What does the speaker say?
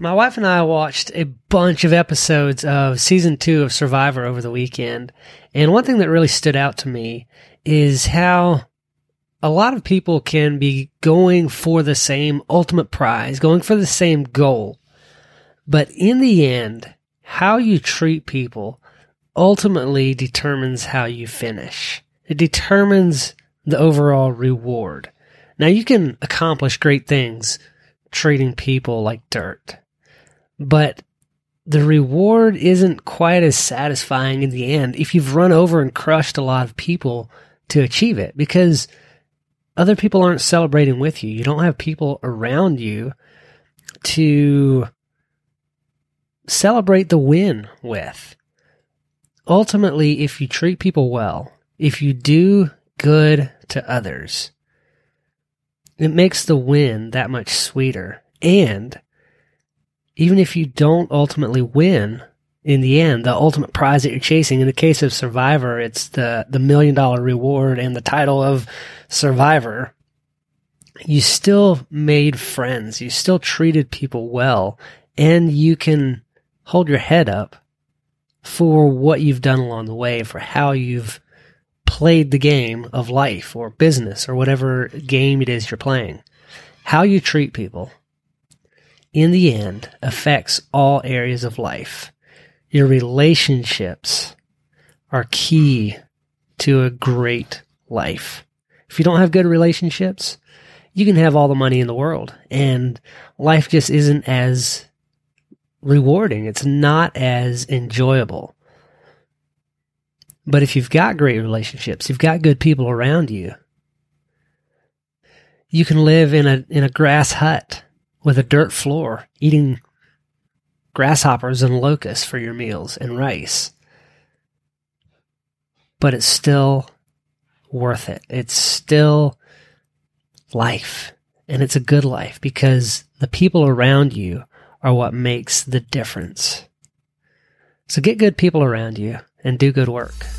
My wife and I watched a bunch of episodes of Season 2 of Survivor over the weekend, and one thing that really stood out to me is how a lot of people can be going for the same ultimate prize, going for the same goal, but in the end, how you treat people ultimately determines how you finish. It determines the overall reward. Now, you can accomplish great things treating people like dirt, but the reward isn't quite as satisfying in the end if you've run over and crushed a lot of people to achieve it, because other people aren't celebrating with you. You don't have people around you to celebrate the win with. Ultimately, if you treat people well, if you do good to others, it makes the win that much sweeter. And even if you don't ultimately win, in the end, the ultimate prize that you're chasing, in the case of Survivor, it's the $1 million reward and the title of Survivor, you still made friends, you still treated people well, and you can hold your head up for what you've done along the way, for how you've played the game of life or business or whatever game it is you're playing. How you treat people, in the end, affects all areas of life. Your relationships are key to a great life. If you don't have good relationships, you can have all the money in the world, and life just isn't as rewarding. It's not as enjoyable. But if you've got great relationships, you've got good people around you, you can live in a grass hut with a dirt floor, eating grasshoppers and locusts for your meals and rice. But it's still worth it. It's still life, and it's a good life, because the people around you are what makes the difference. So get good people around you and do good work.